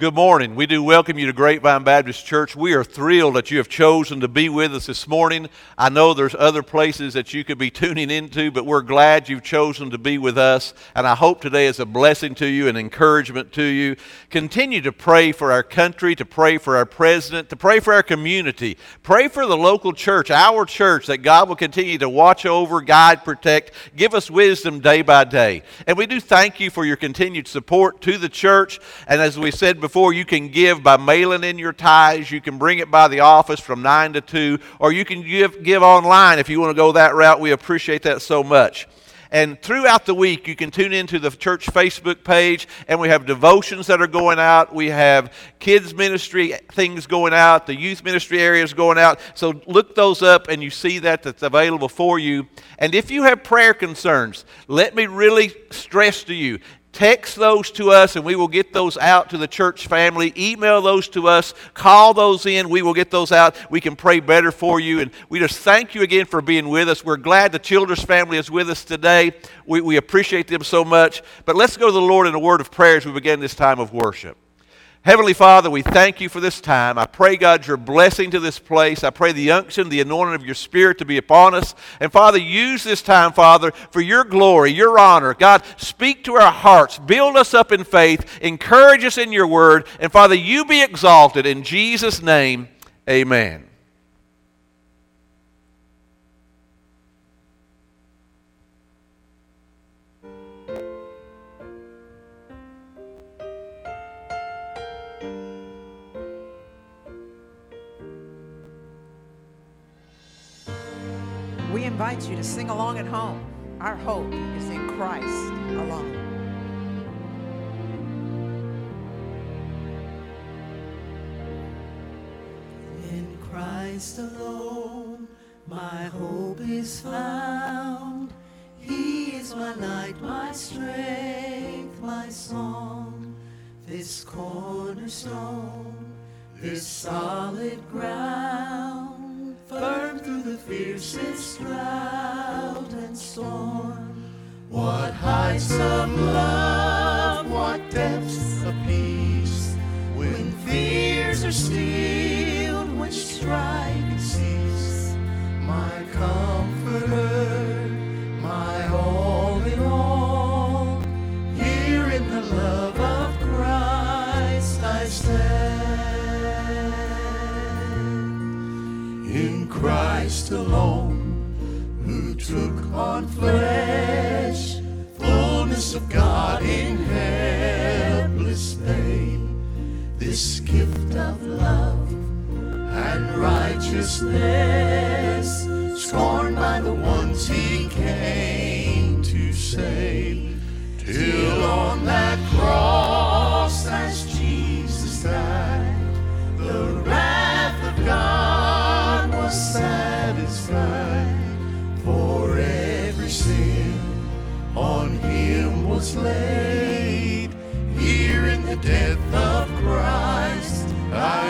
Good morning. We do welcome you to Grapevine Baptist Church. We are thrilled that you have chosen to be with us this morning. I know there's other places that you could be tuning into, but we're glad you've chosen to be with us. And I hope today is a blessing to you, an encouragement to you. Continue to pray for our country, to pray for our president, to pray for our community. Pray for the local church, our church, that God will continue to watch over, guide, protect, give us wisdom day by day. And we do thank you for your continued support to the church. And as we said before, you can give by mailing in your tithes. You can bring it by the office from 9 to 2, or you can give online if you want to go that route. We appreciate that so much. And throughout the week, you can tune into the church Facebook page, and we have devotions that are going out. We have kids ministry things going out. The youth ministry area is going out. So look those up, and you see that's available for you. And if you have prayer concerns, let me really stress to you, text those to us, and we will get those out to the church family. Email those to us. Call those in. We will get those out. We can pray better for you. And we just thank you again for being with us. We're glad the Childers family is with us today. We appreciate them so much. But let's go to the Lord in a word of prayer as we begin this time of worship. Heavenly Father, we thank you for this time. I pray, God, your blessing to this place. I pray the unction, the anointing of your Spirit to be upon us. And, Father, use this time, Father, for your glory, your honor. God, speak to our hearts. Build us up in faith. Encourage us in your word. And, Father, you be exalted. In Jesus' name, amen. We invite you to sing along at home. Our hope is in Christ alone. In Christ alone, my hope is found. He is my light, my strength, my song. This cornerstone, this solid ground. Firm through the fiercest drought and storm. What heights of love, what depths of peace. When fears are stilled, when strife can cease. My comforter, my all in all. Here in the love of Christ I stand. In Christ alone, who took on flesh, fullness of God in helpless pain. This gift of love and righteousness, scorned by the ones he came to save. Till on that cross, as Jesus died, the wrath of God satisfied for every sin on him was laid. Here in the death of Christ I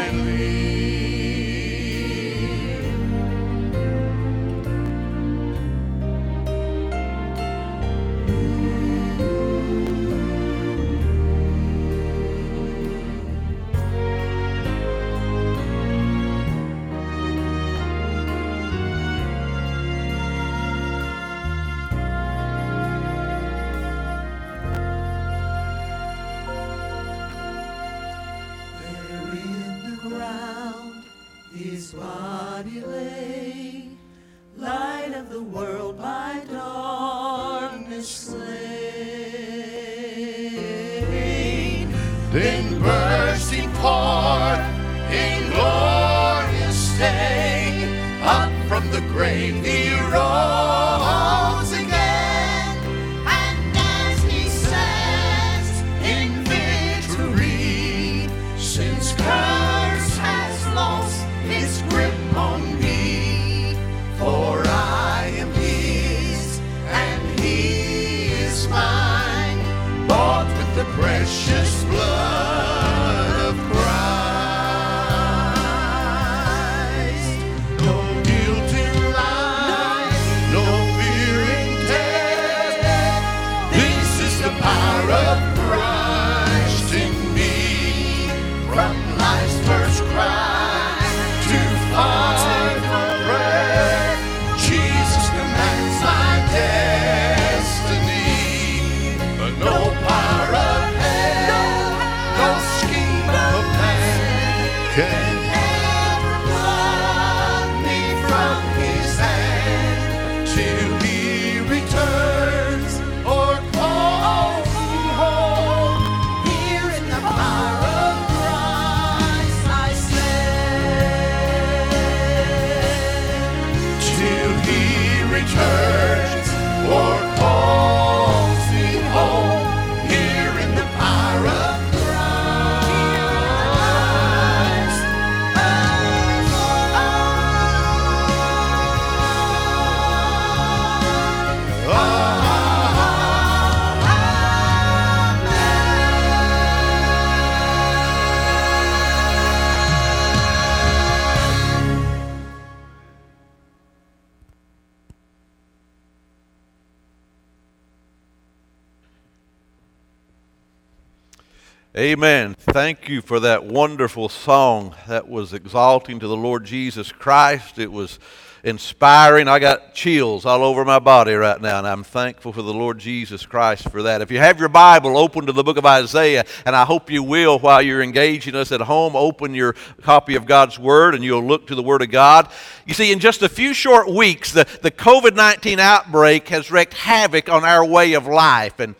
Amen. Thank you for that wonderful song that was exalting to the Lord Jesus Christ. It was inspiring. I got chills all over my body right now, and I'm thankful for the Lord Jesus Christ for that. If you have your Bible, open to the book of Isaiah, and I hope you will while you're engaging us at home. Open your copy of God's Word, and you'll look to the Word of God. You see, in just a few short weeks, the COVID-19 outbreak has wreaked havoc on our way of life, and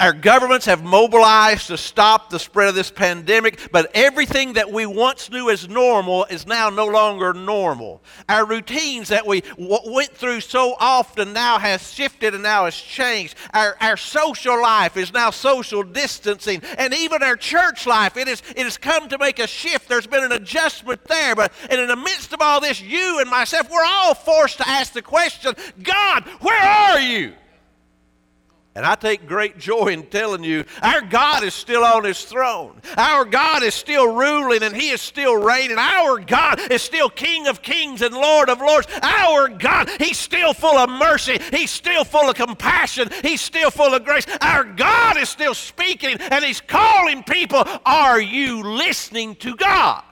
our governments have mobilized to stop the spread of this pandemic, but everything that we once knew as normal is now no longer normal. Our routines that we went through so often now has shifted and now has changed. Our social life is now social distancing, and even our church life, it has come to make a shift. There's been an adjustment there, and in the midst of all this, you and myself, we're all forced to ask the question, God, where are you? And I take great joy in telling you, our God is still on His throne. Our God is still ruling, and He is still reigning. Our God is still King of kings and Lord of lords. Our God, He's still full of mercy. He's still full of compassion. He's still full of grace. Our God is still speaking, and He's calling people, are you listening to God?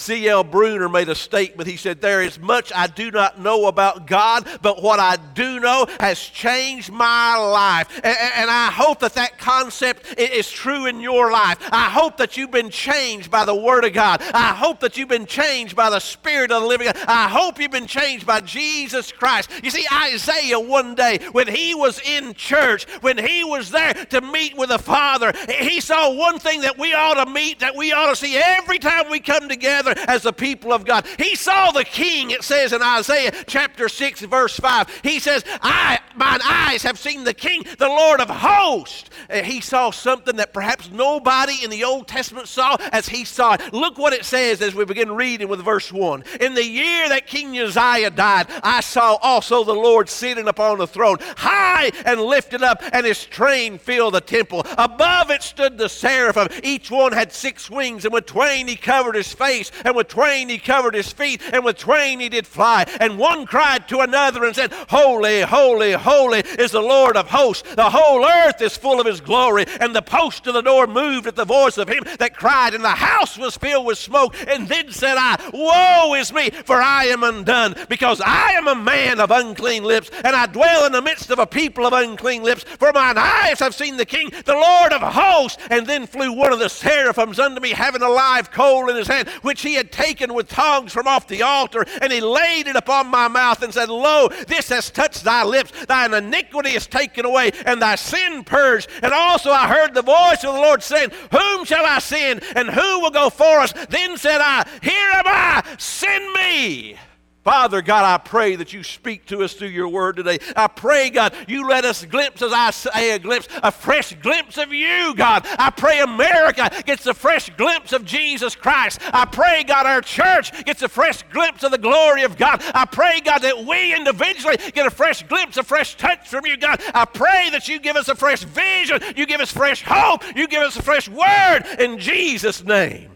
C.L. Bruner made a statement. He said, there is much I do not know about God, but what I do know has changed my life. And I hope that concept is true in your life. I hope that you've been changed by the Word of God. I hope that you've been changed by the Spirit of the living God. I hope you've been changed by Jesus Christ. You see, Isaiah one day, when he was in church, when he was there to meet with the Father, he saw one thing that we ought to meet, that we ought to see every time we come together as the people of God. He saw the King, it says in Isaiah chapter 6, verse 5. He says, mine eyes have seen the King, the Lord of hosts. And he saw something that perhaps nobody in the Old Testament saw as he saw it. Look what it says as we begin reading with verse 1. In the year that King Uzziah died, I saw also the Lord sitting upon the throne, high and lifted up, and his train filled the temple. Above it stood the seraphim. Each one had six wings, and with twain he covered his face, and with twain he covered his feet, and with twain he did fly. And one cried to another and said, Holy, holy, holy is the Lord of hosts. The whole earth is full of his glory. And the post of the door moved at the voice of him that cried, and the house was filled with smoke. And then said I, Woe is me, for I am undone, because I am a man of unclean lips, and I dwell in the midst of a people of unclean lips. For mine eyes have seen the King, the Lord of hosts. And then flew one of the seraphims unto me, having a live coal in his hand, which he had taken with tongs from off the altar, and he laid it upon my mouth and said, Lo, this has touched thy lips, thine iniquity is taken away, and thy sin purged. And also I heard the voice of the Lord saying, Whom shall I send, and who will go for us? Then said I, Here am I, send me. Father God, I pray that you speak to us through your word today. I pray, God, you let us glimpse, as I say, a fresh glimpse of you, God. I pray America gets a fresh glimpse of Jesus Christ. I pray, God, our church gets a fresh glimpse of the glory of God. I pray, God, that we individually get a fresh glimpse, a fresh touch from you, God. I pray that you give us a fresh vision. You give us fresh hope. You give us a fresh word in Jesus' name.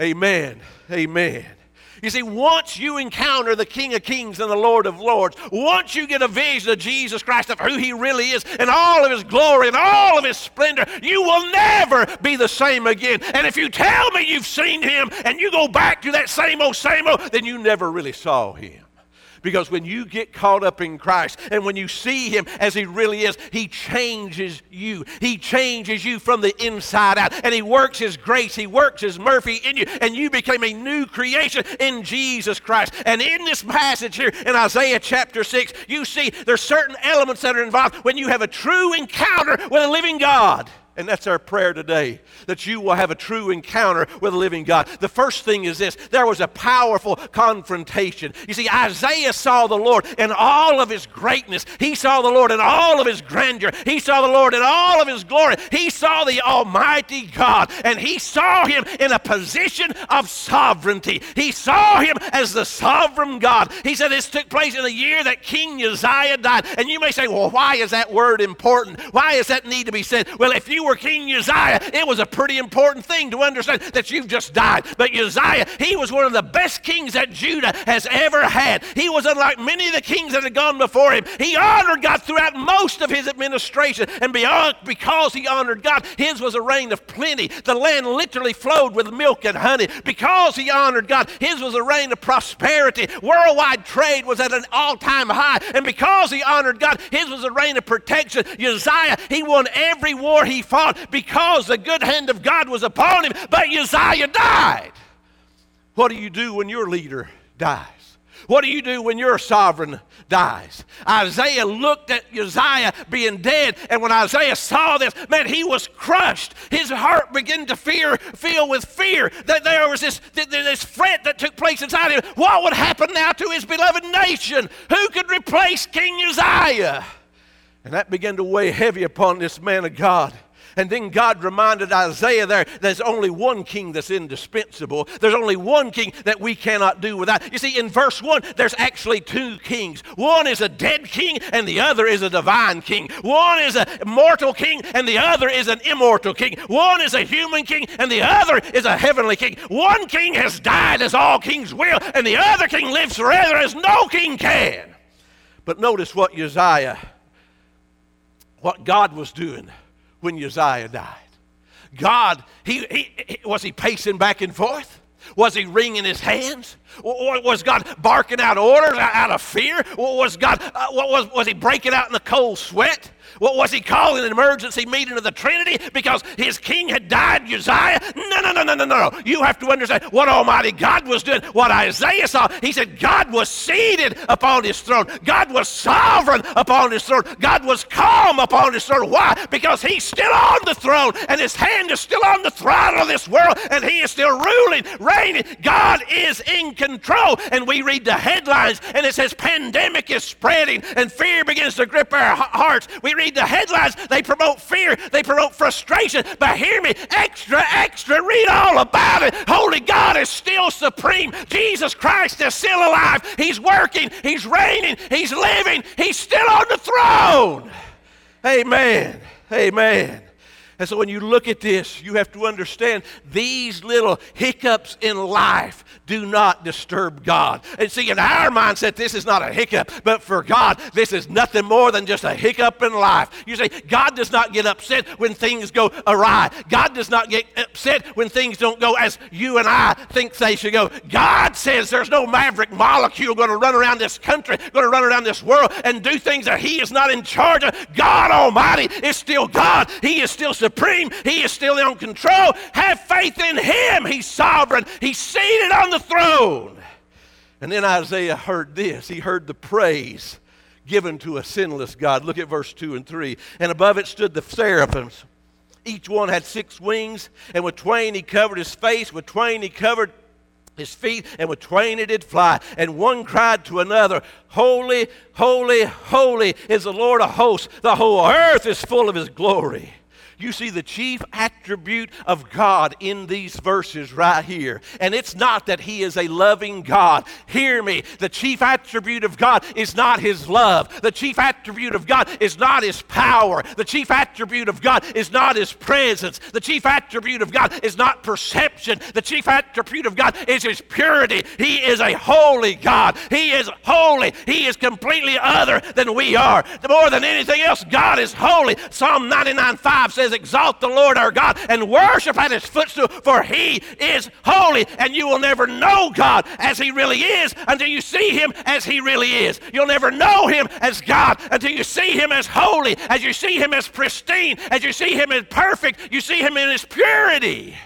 Amen. Amen. You see, once you encounter the King of Kings and the Lord of Lords, once you get a vision of Jesus Christ, of who He really is, and all of His glory and all of His splendor, you will never be the same again. And if you tell me you've seen Him and you go back to that same old, then you never really saw Him. Because when you get caught up in Christ and when you see Him as He really is, He changes you. He changes you from the inside out. And He works His grace. He works His mercy in you. And you become a new creation in Jesus Christ. And in this passage here in Isaiah chapter 6, you see there's certain elements that are involved when you have a true encounter with a living God. And that's our prayer today, that you will have a true encounter with the living God. The first thing is this: there was a powerful confrontation. You see, Isaiah saw the Lord in all of His greatness. He saw the Lord in all of His grandeur. He saw the Lord in all of His glory. He saw the Almighty God, and he saw Him in a position of sovereignty. He saw Him as the sovereign God. He said this took place in the year that King Uzziah died. And you may say, well, why is that word important? Why does that need to be said? Well, if you were King Uzziah, it was a pretty important thing to understand that you've just died. But Uzziah, he was one of the best best kings that Judah has ever had. He was unlike many of the kings that had gone before him. He honored God throughout most of his administration, and beyond, because he honored God, his was a reign of plenty. The land literally flowed with milk and honey. Because he honored God, his was a reign of prosperity. Worldwide trade was at an all-time high, and because he honored God, his was a reign of protection. Uzziah, he won every war he fought because the good hand of God was upon him, but Uzziah died. What do you do when your leader dies? What do you do when your sovereign dies? Isaiah looked at Uzziah being dead, and when Isaiah saw this, man, he was crushed. His heart began to fill with fear. That there was this fret that took place inside him. What would happen now to his beloved nation? Who could replace King Uzziah? And that began to weigh heavy upon this man of God. And then God reminded Isaiah there's only one king that's indispensable. There's only one king that we cannot do without. You see, in verse 1, there's actually two kings. One is a dead king, and the other is a divine king. One is a mortal king, and the other is an immortal king. One is a human king, and the other is a heavenly king. One king has died, as all kings will, and the other king lives forever, as no king can. But notice what God was doing when Uzziah died. God, was he pacing back and forth? Was he wringing his hands? Was God barking out orders out of fear? Was he breaking out in the cold sweat? Was he calling an emergency meeting of the Trinity because his king had died, Uzziah? No. You have to understand what Almighty God was doing, what Isaiah saw. He said God was seated upon his throne. God was sovereign upon his throne. God was calm upon his throne. Why? Because he's still on the throne, and his hand is still on the throttle of this world, and he is still ruling, reigning. God is in control. And we read the headlines, and it says pandemic is spreading, and fear begins to grip our hearts. We read the headlines, they promote fear, they promote frustration, but hear me, extra, read all about it. Holy God is still supreme. Jesus Christ is still alive. He's working, he's reigning, he's living, he's still on the throne. Amen. And so when you look at this, you have to understand these little hiccups in life do not disturb God. And see, in our mindset, this is not a hiccup, but for God, this is nothing more than just a hiccup in life. You see, God does not get upset when things go awry. God does not get upset when things don't go as you and I think they should go. God says there's no maverick molecule going to run around this country, going to run around this world and do things that he is not in charge of. God Almighty is still God. He is still supreme. He is still in control. Have faith in him. He's sovereign. He's seated on the throne. And then Isaiah heard this. He heard the praise given to a sinless God. Look at verse 2 and 3. And above it stood the seraphims. Each one had 6 wings, and with 2 he covered his face, with 2 he covered his feet, and with 2 it did fly. And one cried to another, Holy, holy, holy is the Lord of hosts. The whole earth is full of his glory. You see the chief attribute of God in these verses right here. And it's not that he is a loving God. Hear me. The chief attribute of God is not his love. The chief attribute of God is not his power. The chief attribute of God is not his presence. The chief attribute of God is not perception. The chief attribute of God is his purity. He is a holy God. He is holy. He is completely other than we are. More than anything else, God is holy. Psalm 99:5 says, exalt the Lord our God and worship at his footstool, for he is holy. And you will never know God as he really is until you see him as he really is. You'll never know him as God until you see him as holy, as you see him as pristine, as you see him as perfect, you see him in his purity.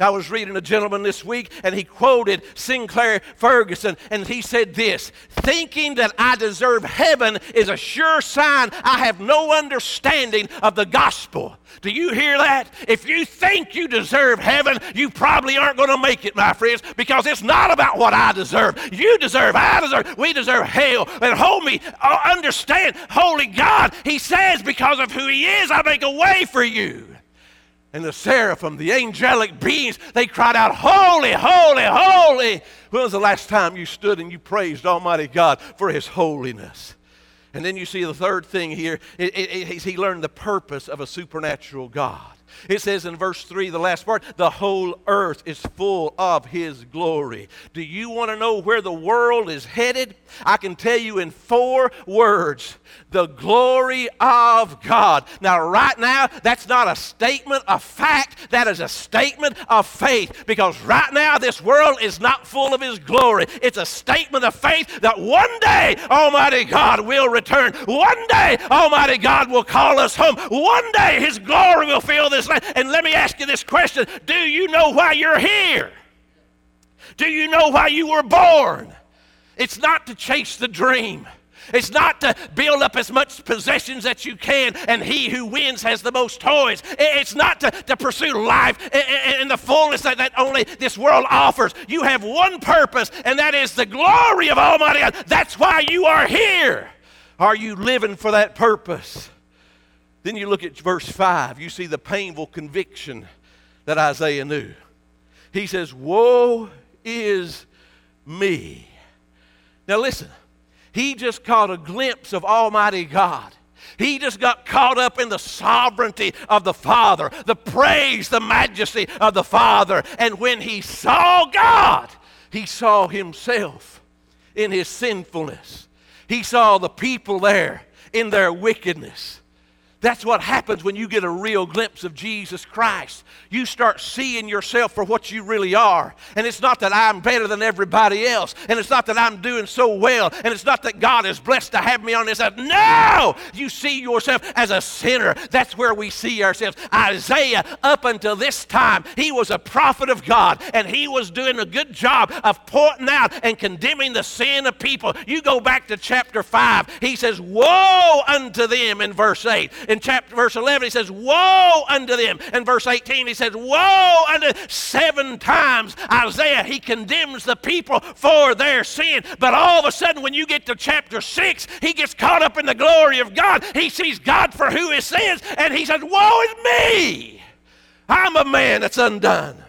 I was reading a gentleman this week, and he quoted Sinclair Ferguson, and he said this, thinking that I deserve heaven is a sure sign I have no understanding of the gospel. Do you hear that? If you think you deserve heaven, you probably aren't going to make it, my friends, because it's not about what I deserve. You deserve, I deserve, we deserve hell. And understand, holy God, he says, because of who he is, I make a way for you. And the seraphim, the angelic beings, they cried out, holy, holy, holy. When was the last time you stood and you praised Almighty God for his holiness? And then you see the third thing here. He learned the purpose of a supernatural God. It says in verse 3, the last part, the whole earth is full of his glory. Do you want to know where the world is headed? I can tell you in 4 words, the glory of God. Now, right now, that's not a statement of fact. That is a statement of faith, because right now this world is not full of his glory. It's a statement of faith that one day Almighty God will return. One day Almighty God will call us home. One day his glory will fill this land. And let me ask you this question. Do you know why you're here? Do you know why you were born? It's not to chase the dream. It's not to build up as much possessions as you can, and he who wins has the most toys. It's not to pursue life in the fullness that only this world offers. You have one purpose, and that is the glory of Almighty God. That's why you are here. Are you living for that purpose? Then you look at verse 5. You see the painful conviction that Isaiah knew. He says, woe is me. Now listen. He just caught a glimpse of Almighty God. He just got caught up in the sovereignty of the Father, the praise, the majesty of the Father. And when he saw God, he saw himself in his sinfulness. He saw the people there in their wickedness. That's what happens when you get a real glimpse of Jesus Christ. You start seeing yourself for what you really are. And it's not that I'm better than everybody else. And it's not that I'm doing so well. And it's not that God is blessed to have me on this earth. No! You see yourself as a sinner. That's where we see ourselves. Isaiah, up until this time, he was a prophet of God. And he was doing a good job of pointing out and condemning the sin of people. You go back to chapter 5. He says, woe unto them in verse 8. In verse 11, he says, woe unto them. In verse 18, he says, woe unto them. 7 times, Isaiah, he condemns the people for their sin. But all of a sudden, when you get to chapter 6, he gets caught up in the glory of God. He sees God for who he is, and he says, woe is me. I'm a man that's undone.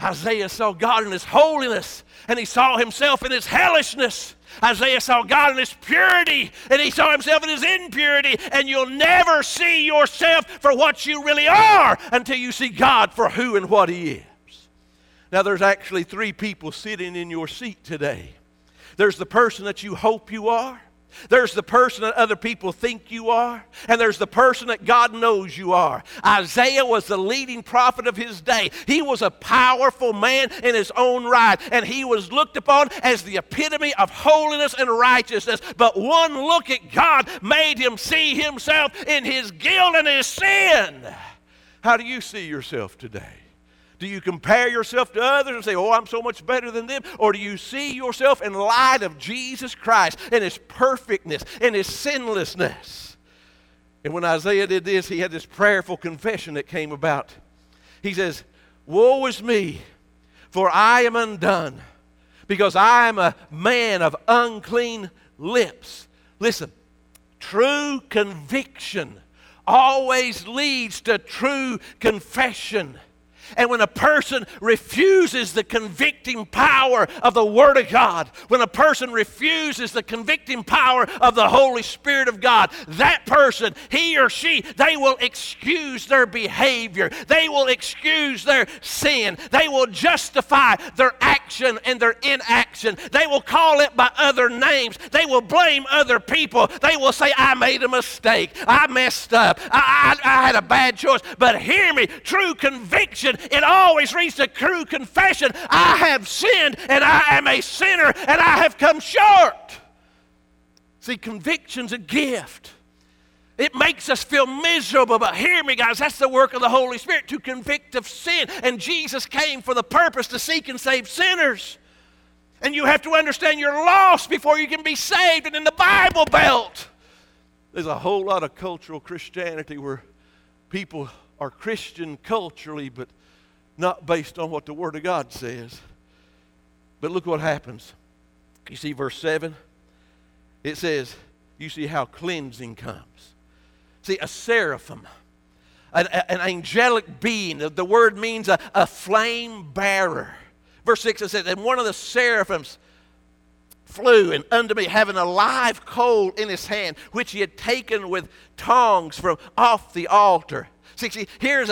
Isaiah saw God in his holiness, and he saw himself in his hellishness. Isaiah saw God in his purity, and he saw himself in his impurity. And you'll never see yourself for what you really are until you see God for who and what he is. Now, there's actually 3 people sitting in your seat today. There's the person that you hope you are. There's the person that other people think you are, and there's the person that God knows you are. Isaiah was the leading prophet of his day. He was a powerful man in his own right, and he was looked upon as the epitome of holiness and righteousness. But one look at God made him see himself in his guilt and his sin. How do you see yourself today? Do you compare yourself to others and say, oh, I'm so much better than them? Or do you see yourself in light of Jesus Christ and his perfectness and his sinlessness? And when Isaiah did this, he had this prayerful confession that came about. He says, woe is me, for I am undone, because I am a man of unclean lips. Listen, true conviction always leads to true confession. And when a person refuses the convicting power of the Word of God, when a person refuses the convicting power of the Holy Spirit of God, that person, he or she, they will excuse their behavior. They will excuse their sin. They will justify their action and their inaction. They will call it by other names. They will blame other people. They will say, I made a mistake. I messed up. I had a bad choice. But hear me, true conviction, it always leads to true confession. I have sinned, and I am a sinner, and I have come short. See, conviction's a gift. It makes us feel miserable, but hear me, guys, that's the work of the Holy Spirit, to convict of sin. And Jesus came for the purpose to seek and save sinners. And you have to understand you're lost before you can be saved. And in the Bible Belt, there's a whole lot of cultural Christianity where people are Christian culturally, but not based on what the Word of God says. But look what happens. You see verse 7? It says, you see how cleansing comes. See, a seraphim, an angelic being, the word means a flame bearer. Verse 6, it says, and one of the seraphims flew, and unto me, having a live coal in his hand, which he had taken with tongs from off the altar. 60. Here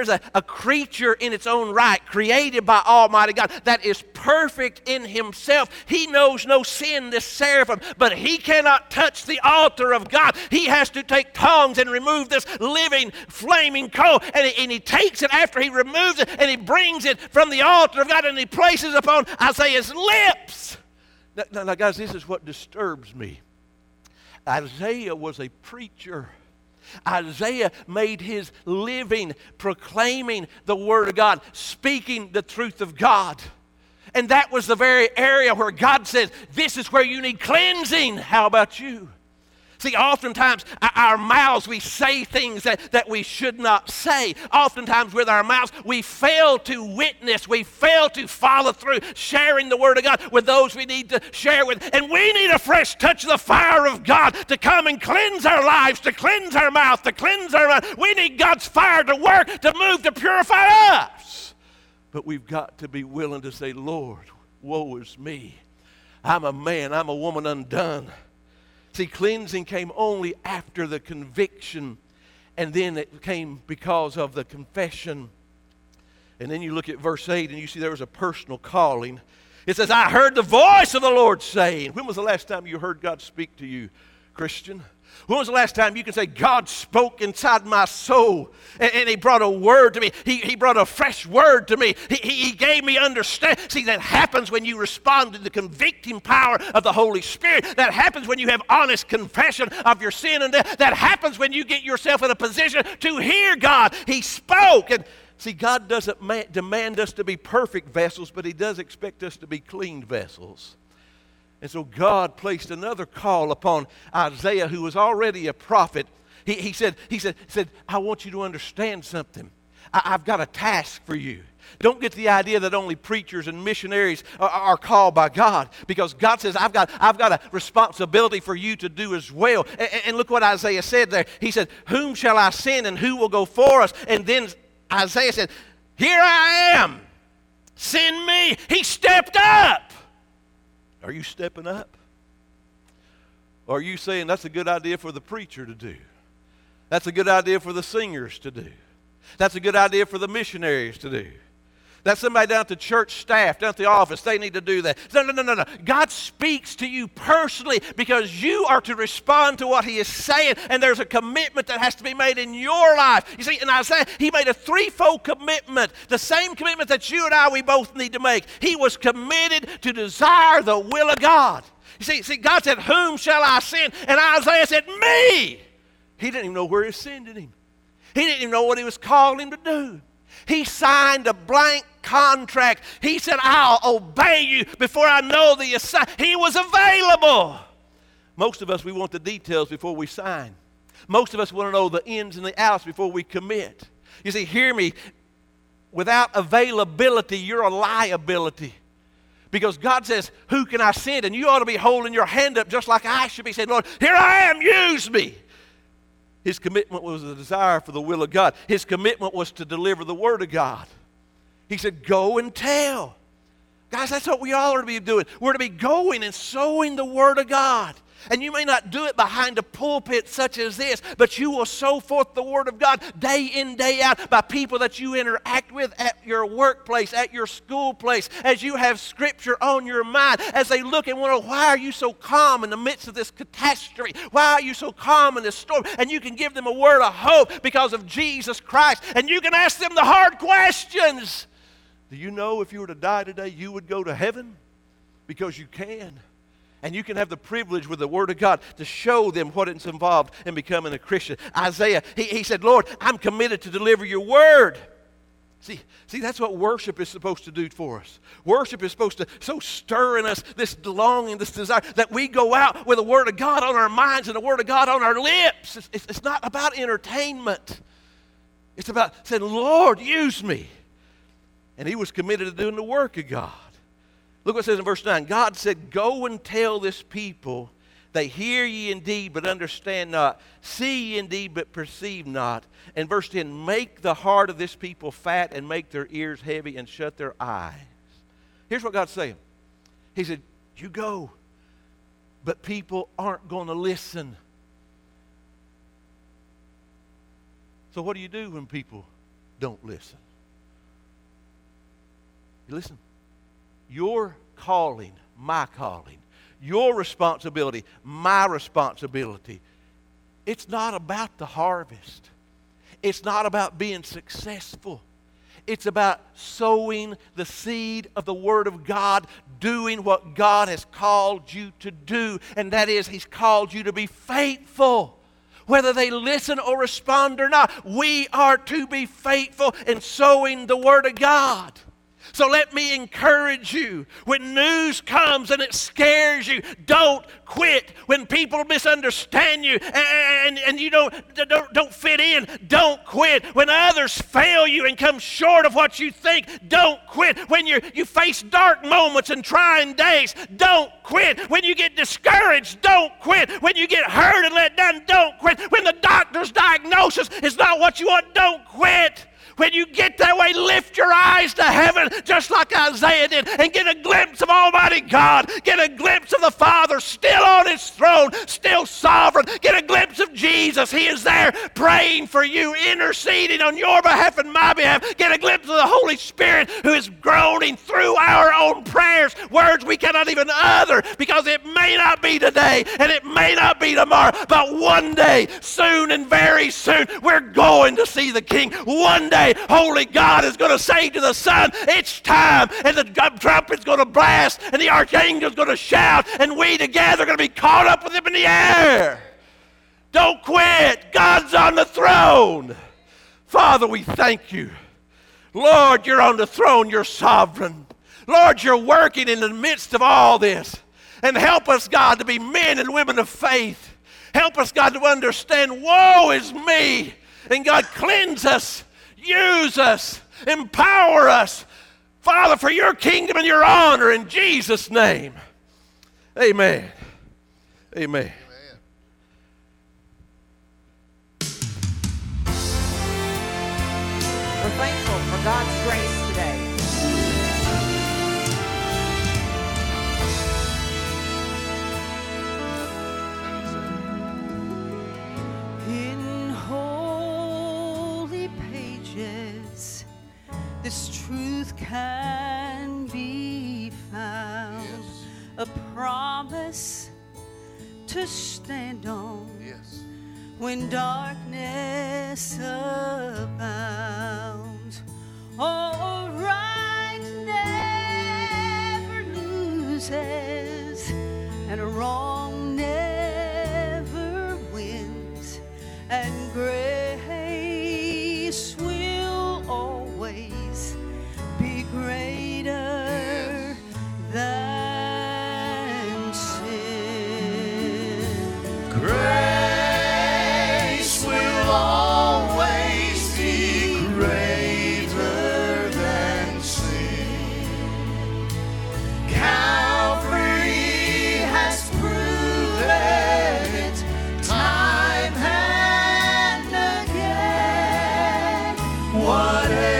is a creature in its own right, created by Almighty God, that is perfect in himself. He knows no sin, this seraphim, but he cannot touch the altar of God. He has to take tongs and remove this living, flaming coal, and he takes it after he removes it, and he brings it from the altar of God, and he places upon Isaiah's lips. Now, guys, this is what disturbs me. Isaiah was a preacher. Isaiah made his living proclaiming the Word of God, speaking the truth of God. And that was the very area where God says, this is where you need cleansing. How about you? See, oftentimes our mouths, we say things that we should not say. Oftentimes with our mouths, we fail to witness. We fail to follow through, sharing the Word of God with those we need to share with. And we need a fresh touch of the fire of God to come and cleanse our lives, to cleanse our mouth, to cleanse our mind. We need God's fire to work, to move, to purify us. But we've got to be willing to say, Lord, woe is me. I'm a man, I'm a woman undone. See, cleansing came only after the conviction, and then it came because of the confession. And then you look at verse 8, and you see there was a personal calling. It says, I heard the voice of the Lord saying. When was the last time you heard God speak to you, Christian? When was the last time you can say, God spoke inside my soul, and he brought a word to me. He brought a fresh word to me. He gave me understanding. See, that happens when you respond to the convicting power of the Holy Spirit. That happens when you have honest confession of your sin and death. That happens when you get yourself in a position to hear God. He spoke. And see, God doesn't demand us to be perfect vessels, but he does expect us to be clean vessels. And so God placed another call upon Isaiah, who was already a prophet. He said, I want you to understand something. I've got a task for you. Don't get the idea that only preachers and missionaries are called by God, because God says, I've got a responsibility for you to do as well. And look what Isaiah said there. He said, whom shall I send, and who will go for us? And then Isaiah said, here I am. Send me. He stepped up. Are you stepping up? Or are you saying that's a good idea for the preacher to do? That's a good idea for the singers to do. That's a good idea for the missionaries to do. That's somebody down at the church staff, down at the office. They need to do that. No. God speaks to you personally because you are to respond to what he is saying, and there's a commitment that has to be made in your life. You see, in Isaiah, he made a threefold commitment, the same commitment that you and I, we both need to make. He was committed to desire the will of God. You see, God said, whom shall I send? And Isaiah said, me. He didn't even know where he was sending him. He didn't even know what he was calling him to do. He signed a blank contract. He said, I'll obey you before I know the assignment. He was available. Most of us, we want the details before we sign. Most of us want to know the ins and the outs before we commit. You see, hear me. Without availability, you're a liability. Because God says, who can I send? And you ought to be holding your hand up just like I should be, saying, Lord, here I am, use me. His commitment was a desire for the will of God. His commitment was to deliver the Word of God. He said, go and tell. Guys, that's what we all are to be doing. We're to be going and sowing the Word of God. And you may not do it behind a pulpit such as this, but you will sow forth the Word of God day in, day out by people that you interact with at your workplace, at your school place, as you have Scripture on your mind, as they look and wonder, why are you so calm in the midst of this catastrophe? Why are you so calm in this storm? And you can give them a word of hope because of Jesus Christ. And you can ask them the hard questions. Do you know if you were to die today, you would go to heaven? Because you can. And you can have the privilege with the Word of God to show them what it's involved in becoming a Christian. Isaiah, he said, Lord, I'm committed to deliver your Word. See, that's what worship is supposed to do for us. Worship is supposed to so stir in us this longing, this desire, that we go out with the Word of God on our minds and the Word of God on our lips. It's not about entertainment. It's about saying, Lord, use me. And he was committed to doing the work of God. Look what it says in verse 9. God said, go and tell this people, they hear ye indeed, but understand not. See ye indeed, but perceive not. And verse 10, make the heart of this people fat and make their ears heavy and shut their eyes. Here's what God's saying. He said, you go, but people aren't going to listen. So what do you do when people don't listen? You listen. Your calling, my calling. Your responsibility, my responsibility. It's not about the harvest. It's not about being successful. It's about sowing the seed of the Word of God, doing what God has called you to do, and that is He's called you to be faithful. Whether they listen or respond or not, we are to be faithful in sowing the Word of God. So let me encourage you. When news comes and it scares you, don't quit. When people misunderstand you and you don't fit in, don't quit. When others fail you and come short of what you think, don't quit. When you face dark moments and trying days, don't quit. When you get discouraged, don't quit. When you get hurt and let down, don't quit. When the doctor's diagnosis is not what you want, don't quit. When you get that way, lift your eyes to heaven, just like Isaiah did, and get a glimpse of Almighty God. Get a glimpse of the Father still on His throne, still sovereign. Get a glimpse of Jesus. He is there praying for you, interceding on your behalf and my behalf. Get a glimpse of the Holy Spirit who is groaning through our own prayers, words we cannot even utter, because it may not be today and it may not be tomorrow, but one day, soon and very soon, we're going to see the King. One day, Holy God is going to say to the Son, it's time, and the trumpet's going to blast, and the archangel's going to shout, and we together are going to be caught up with Him in the air. Don't quit. God's on the throne. Father, we thank You. Lord, You're on the throne. You're sovereign. Lord, You're working in the midst of all this. And help us, God, to be men and women of faith. Help us, God, to understand, woe is me. And God, cleanse us. Use us, empower us, Father, for Your kingdom and Your honor, in Jesus' name. Amen. Amen. Amen. We're thankful for God's grace today. This truth can be found, yes. A promise to stand on, yes. When darkness abounds. Oh, right never loses, and wrong never wins, and grace will always greater, yes, than sin. Grace will always be greater than sin. Calvary has proven it time and again. Whatever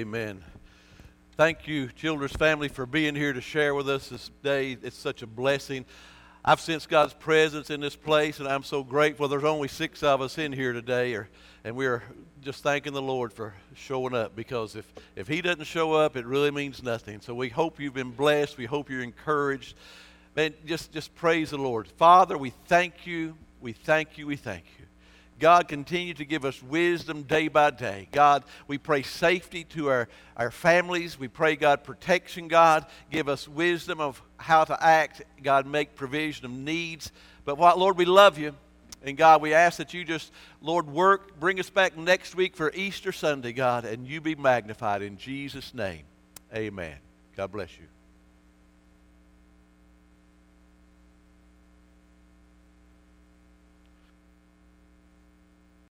Amen. Thank you, Childers family, for being here to share with us this day. It's such a blessing. I've sensed God's presence in this place, and I'm so grateful. There's only 6 of us in here today, and we're just thanking the Lord for showing up, because if He doesn't show up, it really means nothing. So we hope you've been blessed. We hope you're encouraged. Man, just praise the Lord. Father, we thank you. We thank you. We thank you. God, continue to give us wisdom day by day. God, we pray safety to our families. We pray, God, protection, God. Give us wisdom of how to act. God, make provision of needs. But, Lord, we love you. And, God, we ask that you just, Lord, work. Bring us back next week for Easter Sunday, God, and you be magnified in Jesus' name. Amen. God bless you.